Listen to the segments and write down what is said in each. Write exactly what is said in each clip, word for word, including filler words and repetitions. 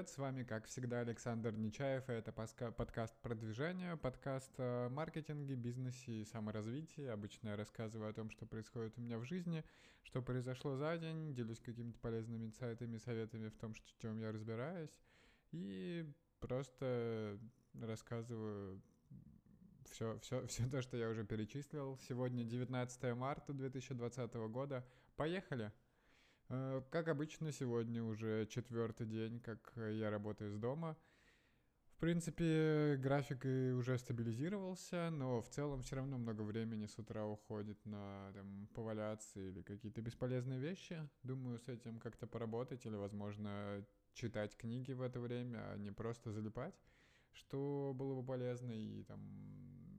привет, с вами, как всегда, Александр Нечаев, и это подкаст про движение, подкаст о маркетинге, бизнесе и саморазвитии. Обычно я рассказываю о том, что происходит у меня в жизни, что произошло за день, делюсь какими-то полезными инсайтами, советами в том, что, в чем я разбираюсь, и просто рассказываю все, все, все то, что я уже перечислил. Сегодня девятнадцатое марта две тысячи двадцатого года. Поехали! Как обычно, сегодня уже четвертый день, как я работаю из дома. В принципе, график уже стабилизировался, но в целом все равно много времени с утра уходит на там, поваляться или какие-то бесполезные вещи. Думаю, с этим как-то поработать или, возможно, читать книги в это время, а не просто залипать, что было бы полезно, и там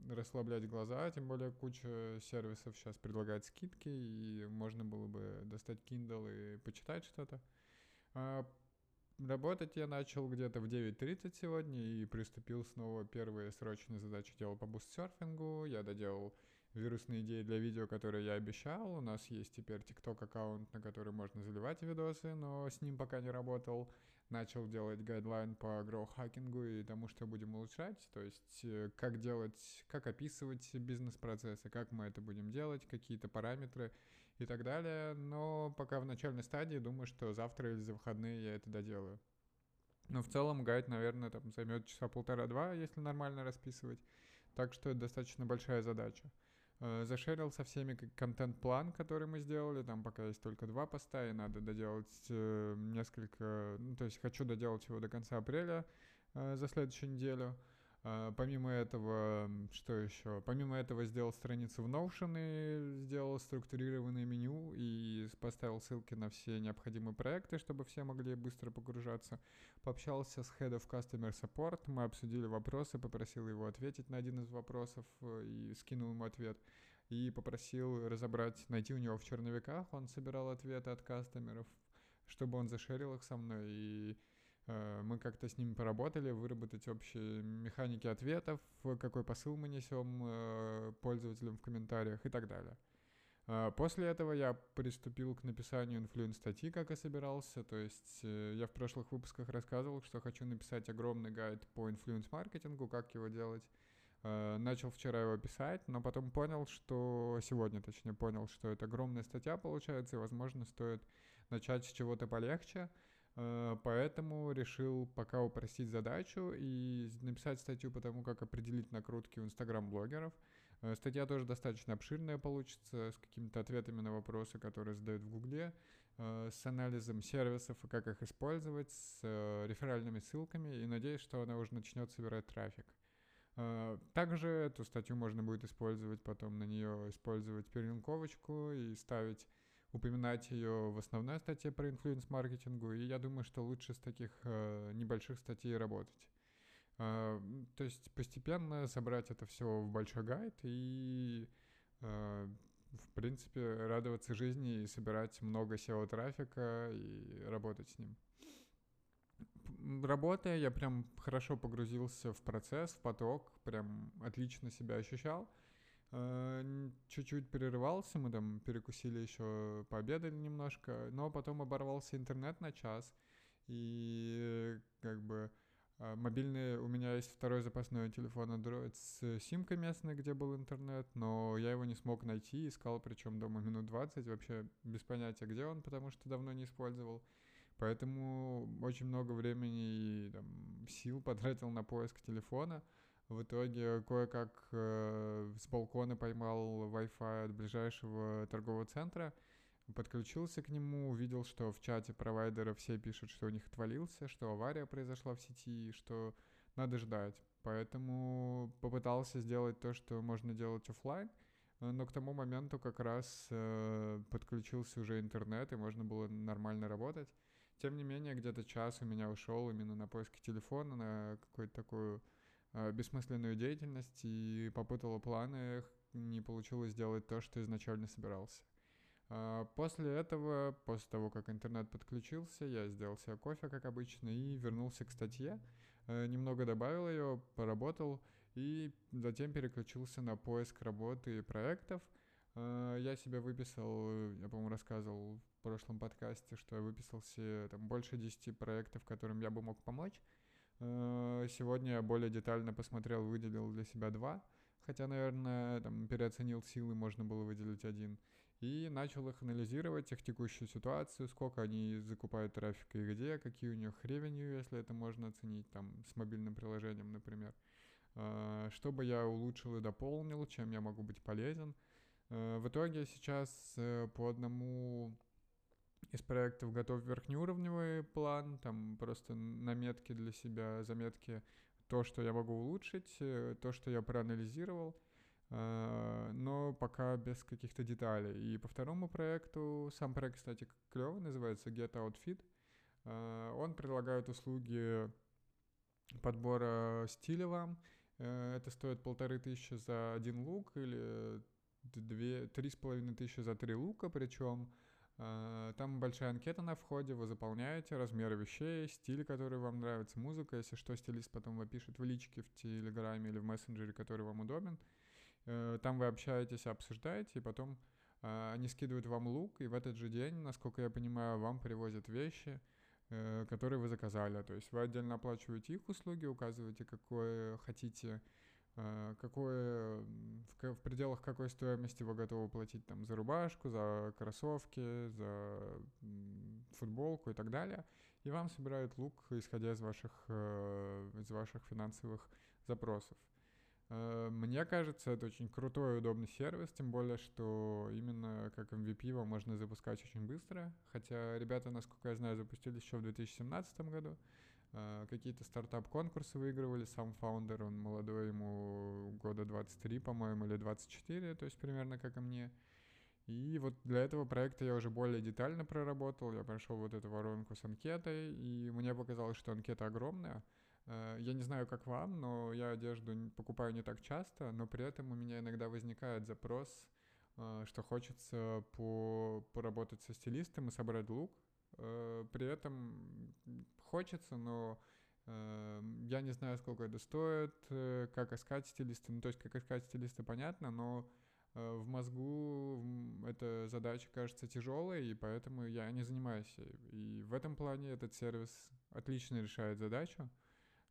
расслаблять глаза, тем более куча сервисов сейчас предлагает скидки, и можно было бы достать Kindle и почитать что-то. А работать я начал где-то в девять тридцать сегодня и приступил снова первые срочные задачи делал по бустсерфингу. Я доделал вирусные идеи для видео, которые я обещал. У нас есть теперь TikTok аккаунт, на который можно заливать видосы, но с ним пока не работал. Начал делать гайдлайн по гроу-хакингу и тому, что будем улучшать, то есть как делать, как описывать бизнес-процессы, как мы это будем делать, какие-то параметры и так далее. Но пока в начальной стадии, думаю, что завтра или за выходные я это доделаю. Но в целом гайд, наверное, там займет часа полтора-два, если нормально расписывать. Так что это достаточно большая задача. Зашерил со всеми контент-план, который мы сделали. Там пока есть только два поста, и надо доделать несколько... Ну, то есть хочу доделать его до конца апреля за следующую неделю. Помимо этого, что еще? Помимо этого сделал страницу в Notion, сделал структурированное меню и поставил ссылки на все необходимые проекты, чтобы все могли быстро погружаться. Пообщался с Head of Customer Support, мы обсудили вопросы, попросил его ответить на один из вопросов и скинул ему ответ. И попросил разобрать, найти у него в черновиках, он собирал ответы от кастомеров, чтобы он зашерил их со мной, и мы как-то с ними поработали, выработать общие механики ответов, какой посыл мы несем пользователям в комментариях и так далее. После этого я приступил к написанию инфлюенс-статьи, как и собирался. То есть я в прошлых выпусках рассказывал, что хочу написать огромный гайд по инфлюенс-маркетингу, как его делать. Начал вчера его писать, но потом понял, что... Сегодня, точнее, понял, что это огромная статья получается, и, возможно, стоит начать с чего-то полегче. Поэтому решил пока упростить задачу и написать статью по тому, как определить накрутки у инстаграм-блогеров. Статья тоже достаточно обширная получится, с какими-то ответами на вопросы, которые задают в Гугле, с анализом сервисов и как их использовать, с реферальными ссылками, и надеюсь, что она уже начнет собирать трафик. Также эту статью можно будет использовать, потом на нее использовать перелинковочку и ставить... упоминать ее в основной статье про инфлюенс-маркетингу, и я думаю, что лучше с таких э, небольших статей работать. Э, то есть постепенно собрать это все в большой гайд и, э, в принципе, радоваться жизни и собирать много сео-трафика и работать с ним. Работая, я прям хорошо погрузился в процесс, в поток, прям отлично себя ощущал. Чуть-чуть перерывался, мы там перекусили еще, пообедали немножко, но потом оборвался интернет на час, и как бы мобильный, у меня есть второй запасной телефон Android с симкой местной, где был интернет, но я его не смог найти, искал, причем дома минут двадцать, вообще без понятия, где он, потому что давно не использовал, поэтому очень много времени и там, сил потратил на поиск телефона. В итоге кое-как э, с балкона поймал Wi-Fi от ближайшего торгового центра, подключился к нему, увидел, что в чате провайдеров все пишут, что у них отвалился, что авария произошла в сети, что надо ждать. Поэтому попытался сделать то, что можно делать офлайн, но к тому моменту как раз э, подключился уже интернет, и можно было нормально работать. Тем не менее, где-то час у меня ушел именно на поиски телефона, на какую-то такую... бессмысленную деятельность и попутала планы, не получилось сделать то, что изначально собирался. После этого, после того, как интернет подключился, я сделал себе кофе, как обычно, и вернулся к статье, немного добавил ее, поработал и затем переключился на поиск работы и проектов. Я себе выписал, я, по-моему, рассказывал в прошлом подкасте, что я выписал себе там больше десяти проектов, которым я бы мог помочь. Сегодня я более детально посмотрел, выделил для себя два, хотя, наверное, там, переоценил силы, можно было выделить один. И начал их анализировать, их текущую ситуацию, сколько они закупают трафика и где, какие у них ревенью, если это можно оценить, там, с мобильным приложением, например. Что бы я улучшил и дополнил, чем я могу быть полезен. В итоге сейчас по одному из проектов готов верхнеуровневый план, там просто наметки для себя, заметки, то, что я могу улучшить, то, что я проанализировал, но пока без каких-то деталей. И по второму проекту, сам проект, кстати, клёвый, называется Get Outfit. Он предлагает услуги подбора стиля вам. Это стоит полторы тысячи за один лук или Две, три с половиной тысячи за три лука, причем э, там большая анкета на входе, вы заполняете размеры вещей, стиль, который вам нравится, музыка, если что, стилист потом напишет в личке, в Телеграме или в мессенджере, который вам удобен. Э, там вы общаетесь, обсуждаете, и потом э, они скидывают вам лук, и в этот же день, насколько я понимаю, вам привозят вещи, э, которые вы заказали. То есть вы отдельно оплачиваете их услуги, указываете, какое хотите, какой, в, в пределах какой стоимости вы готовы платить там за рубашку, за кроссовки, за футболку и так далее. И вам собирают лук, исходя из ваших, из ваших финансовых запросов. Мне кажется, это очень крутой и удобный сервис, тем более, что именно как эм ви пи его можно запускать очень быстро. Хотя ребята, насколько я знаю, запустились еще в две тысячи семнадцатом году. Какие-то стартап-конкурсы выигрывали, сам фаундер, он молодой, ему года двадцать три, по-моему, или двадцать четыре, то есть примерно как и мне. И вот для этого проекта я уже более детально проработал, я прошел вот эту воронку с анкетой, и мне показалось, что анкета огромная. Я не знаю, как вам, но я одежду покупаю не так часто, но при этом у меня иногда возникает запрос, что хочется по- поработать со стилистом и собрать лук. При этом хочется, но э, я не знаю, сколько это стоит, э, как искать стилиста. Ну, то есть, как искать стилиста, понятно, но э, в мозгу эта задача кажется тяжелой, и поэтому я не занимаюсь ей. И в этом плане этот сервис отлично решает задачу,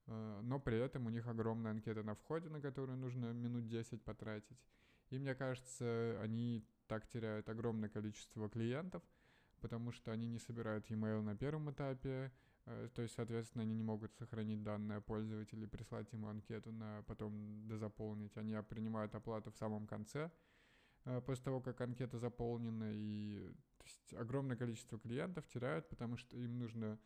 э, но при этом у них огромная анкета на входе, на которую нужно минут десять потратить. И мне кажется, они так теряют огромное количество клиентов, потому что они не собирают e-mail на первом этапе, то есть, соответственно, они не могут сохранить данные пользователя, прислать ему анкету, на потом дозаполнить. Они принимают оплату в самом конце, после того, как анкета заполнена, и то есть, огромное количество клиентов теряют, потому что им нужно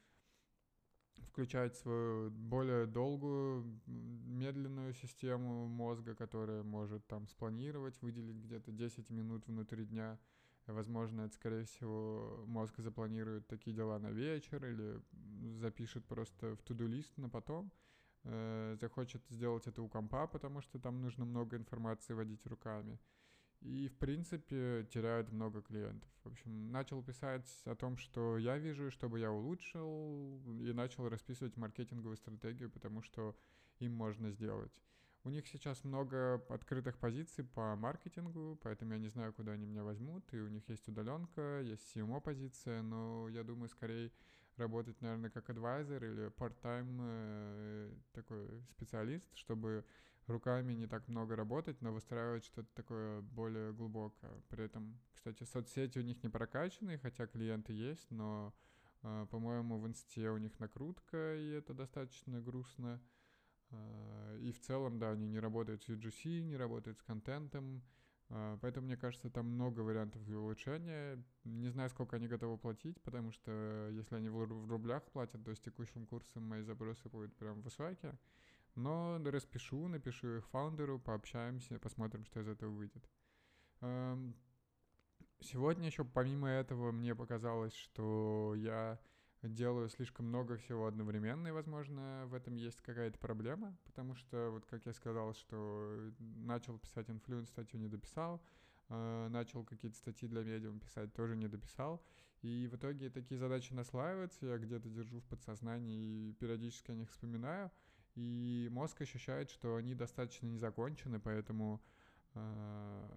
включать свою более долгую, медленную систему мозга, которая может там спланировать, выделить где-то десять минут внутри дня. Возможно, это, скорее всего, мозг запланирует такие дела на вечер или запишет просто в to-do-лист на потом. Э, захочет сделать это у компа, потому что там нужно много информации вводить руками. И, в принципе, теряют много клиентов. В общем, начал писать о том, что я вижу, что бы я улучшил, и начал расписывать маркетинговую стратегию, потому что им можно сделать. У них сейчас много открытых позиций по маркетингу, поэтому я не знаю, куда они меня возьмут. И у них есть удаленка, есть си эм о-позиция, но я думаю, скорее работать, наверное, как адвайзер или part-time такой специалист, чтобы руками не так много работать, но выстраивать что-то такое более глубокое. При этом, кстати, соцсети у них не прокачаны, хотя клиенты есть, но, по-моему, в инсте у них накрутка, и это достаточно грустно. И в целом, да, они не работают с ю джи си, не работают с контентом, поэтому, мне кажется, там много вариантов для улучшения. Не знаю, сколько они готовы платить, потому что если они в рублях платят, то с текущим курсом мои запросы будут прям высокие. Но распишу, напишу их фаундеру, пообщаемся, посмотрим, что из этого выйдет. Сегодня еще помимо этого мне показалось, что я делаю слишком много всего одновременно, и, возможно, в этом есть какая-то проблема, потому что, вот как я сказал, что начал писать Influence, статью не дописал, э, начал какие-то статьи для медиум писать, тоже не дописал, и в итоге такие задачи наслаиваются, я где-то держу в подсознании и периодически о них вспоминаю, и мозг ощущает, что они достаточно незакончены, поэтому... Э,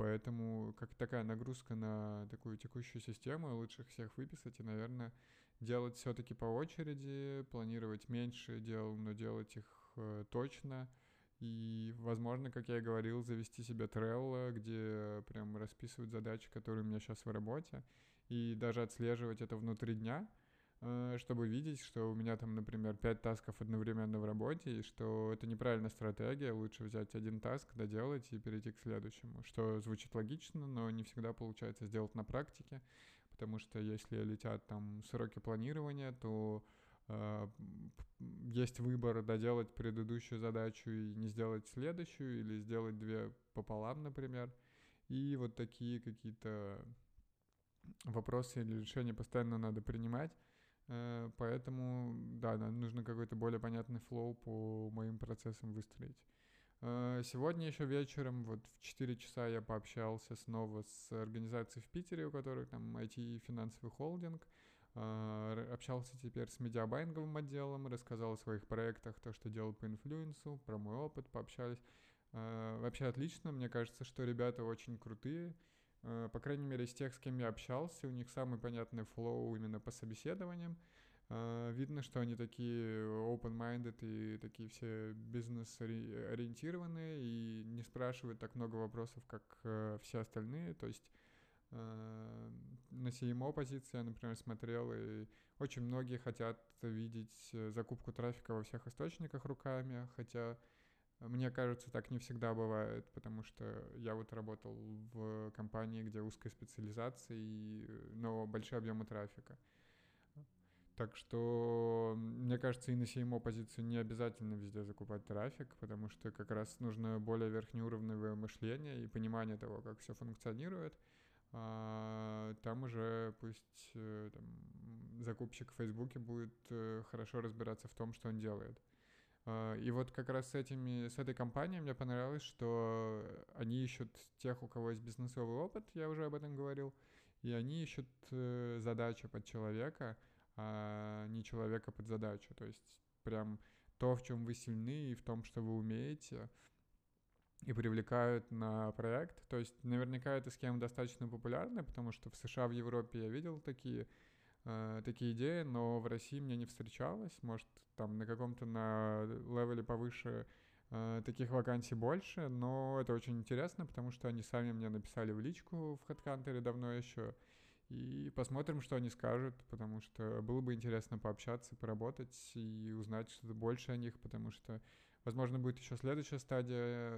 Поэтому как такая нагрузка на такую текущую систему, лучше всех выписать и, наверное, делать все-таки по очереди, планировать меньше дел, но делать их э, точно. И, возможно, как я и говорил, завести себе Trello, где прям расписывать задачи, которые у меня сейчас в работе, и даже отслеживать это внутри дня, э, чтобы видеть, что у меня там, например, пять тасков одновременно в работе, и что это неправильная стратегия, лучше взять один таск, доделать и перейти к следующему, что звучит логично, но не всегда получается сделать на практике, потому что если летят там сроки планирования, то есть выбор доделать предыдущую задачу и не сделать следующую, или сделать две пополам, например. И вот такие какие-то вопросы или решения постоянно надо принимать. Поэтому, да, нам нужно какой-то более понятный флоу по моим процессам выстроить. Сегодня еще вечером, вот в четыре часа я пообщался снова с организацией в Питере, у которой там ай ти и финансовый холдинг. Общался теперь с медиабайинговым отделом, рассказал о своих проектах, то, что делал по инфлюенсу, про мой опыт, пообщались. Вообще отлично, мне кажется, что ребята очень крутые. По крайней мере, из тех, с кем я общался, у них самый понятный флоу именно по собеседованиям. Видно, что они такие open-minded и такие все бизнес-ориентированные и не спрашивают так много вопросов, как все остальные, то есть на си эм о позиции я, например, смотрел, и очень многие хотят видеть закупку трафика во всех источниках руками, хотя, мне кажется, так не всегда бывает, потому что я вот работал в компании, где узкая специализация, но большие объемы трафика. Так что, мне кажется, и на си эм о позицию не обязательно везде закупать трафик, потому что как раз нужно более верхнеуровневое мышление и понимание того, как все функционирует. А там уже пусть там, закупщик в Фейсбуке будет хорошо разбираться в том, что он делает. И вот как раз с, этими, с этой компанией мне понравилось, что они ищут тех, у кого есть бизнесовый опыт, я уже об этом говорил, и они ищут задачу под человека, а не человека под задачу. То есть прям то, в чем вы сильны и в том, что вы умеете, и привлекают на проект. То есть наверняка эта схема достаточно популярна, потому что в США, в Европе я видел такие, э, такие идеи, но в России мне не встречалось. Может, там на каком-то на левеле повыше э, таких вакансий больше, но это очень интересно, потому что они сами мне написали в личку в Headhunter давно еще. И посмотрим, что они скажут, потому что было бы интересно пообщаться, поработать и узнать что-то больше о них, потому что возможно, будет еще следующая стадия,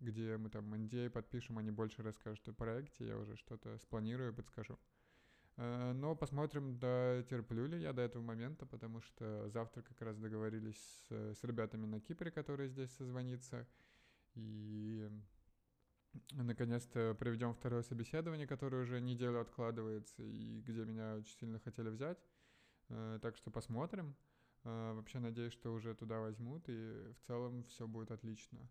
где мы там эн ди эй подпишем, они больше расскажут о проекте, я уже что-то спланирую и подскажу. Но посмотрим, дотерплю ли я до этого момента, потому что завтра как раз договорились с, с ребятами на Кипре, которые здесь созвонятся, и наконец-то проведем второе собеседование, которое уже неделю откладывается, и где меня очень сильно хотели взять, так что посмотрим. Вообще надеюсь, что уже туда возьмут, и в целом все будет отлично.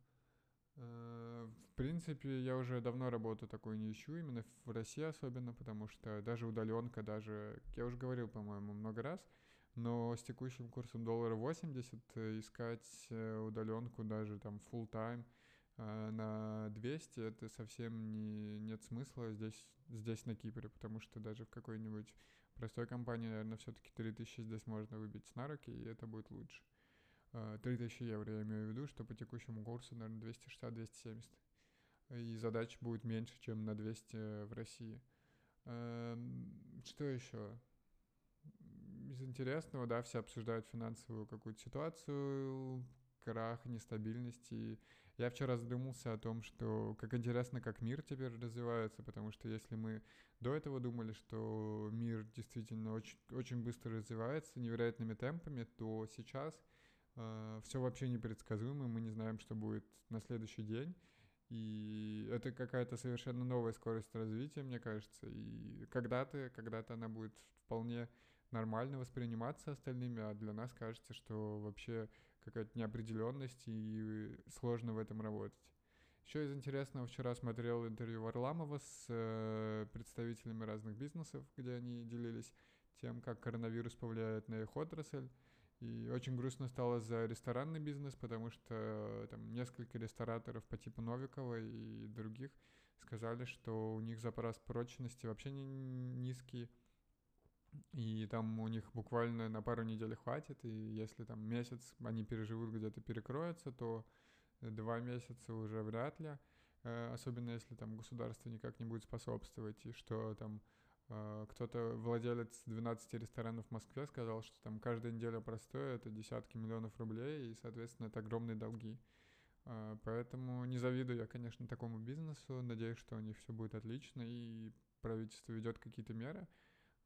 В принципе, я уже давно работу такую не ищу, именно в России особенно, потому что даже удаленка, даже, я уже говорил, по-моему, много раз, но с текущим курсом доллара восемьдесят искать удаленку даже там full-time на двести, это совсем не, нет смысла здесь, здесь на Кипре, потому что даже в какой-нибудь простой компании, наверное, все-таки три тысячи здесь можно выбить на руки, и это будет лучше. три тысячи евро я имею в виду, что по текущему курсу, наверное, двести шестьдесят - двести семьдесят. И задач будет меньше, чем на двести в России. Что еще? Из интересного, да, все обсуждают финансовую какую-то ситуацию, крах, нестабильности. Я вчера задумался о том, что как интересно, как мир теперь развивается, потому что если мы до этого думали, что мир действительно очень, очень быстро развивается невероятными темпами, то сейчас э, все вообще непредсказуемо, мы не знаем, что будет на следующий день, и это какая-то совершенно новая скорость развития, мне кажется, и когда-то, когда-то она будет вполне нормально восприниматься остальными, а для нас кажется, что вообще какая-то неопределенность, и сложно в этом работать. Еще из интересного, вчера смотрел интервью Варламова с э, представителями разных бизнесов, где они делились тем, как коронавирус повлияет на их отрасль. И очень грустно стало за ресторанный бизнес, потому что там несколько рестораторов по типу Новикова и других сказали, что у них запас прочности вообще не низкий, и там у них буквально на пару недель хватит, и если там месяц они переживут, где-то перекроются, то два месяца уже вряд ли, особенно если там государство никак не будет способствовать, и что там кто-то, владелец двенадцати ресторанов в Москве, сказал, что там каждая неделя простой — это десятки миллионов рублей, и, соответственно, это огромные долги. Поэтому не завидую я, конечно, такому бизнесу. Надеюсь, что у них все будет отлично, и правительство ведет какие-то меры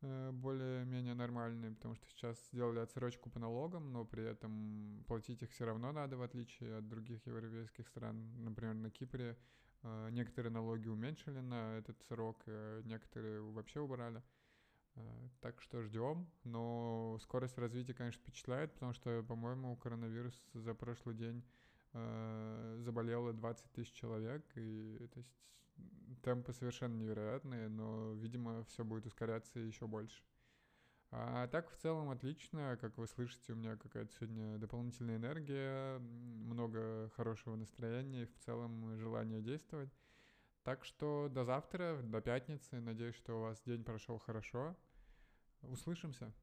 более-менее нормальные, потому что сейчас сделали отсрочку по налогам, но при этом платить их все равно надо, в отличие от других европейских стран. Например, на Кипре некоторые налоги уменьшили на этот срок, некоторые вообще убрали. Так что ждем. Но скорость развития, конечно, впечатляет, потому что, по-моему, коронавирус за прошлый день заболело двадцать тысяч человек, и то есть темпы совершенно невероятные, но, видимо, все будет ускоряться еще больше. А так, в целом, отлично. Как вы слышите, у меня какая-то сегодня дополнительная энергия, много хорошего настроения и, в целом, желание действовать. Так что до завтра, до пятницы. Надеюсь, что у вас день прошел хорошо. Услышимся!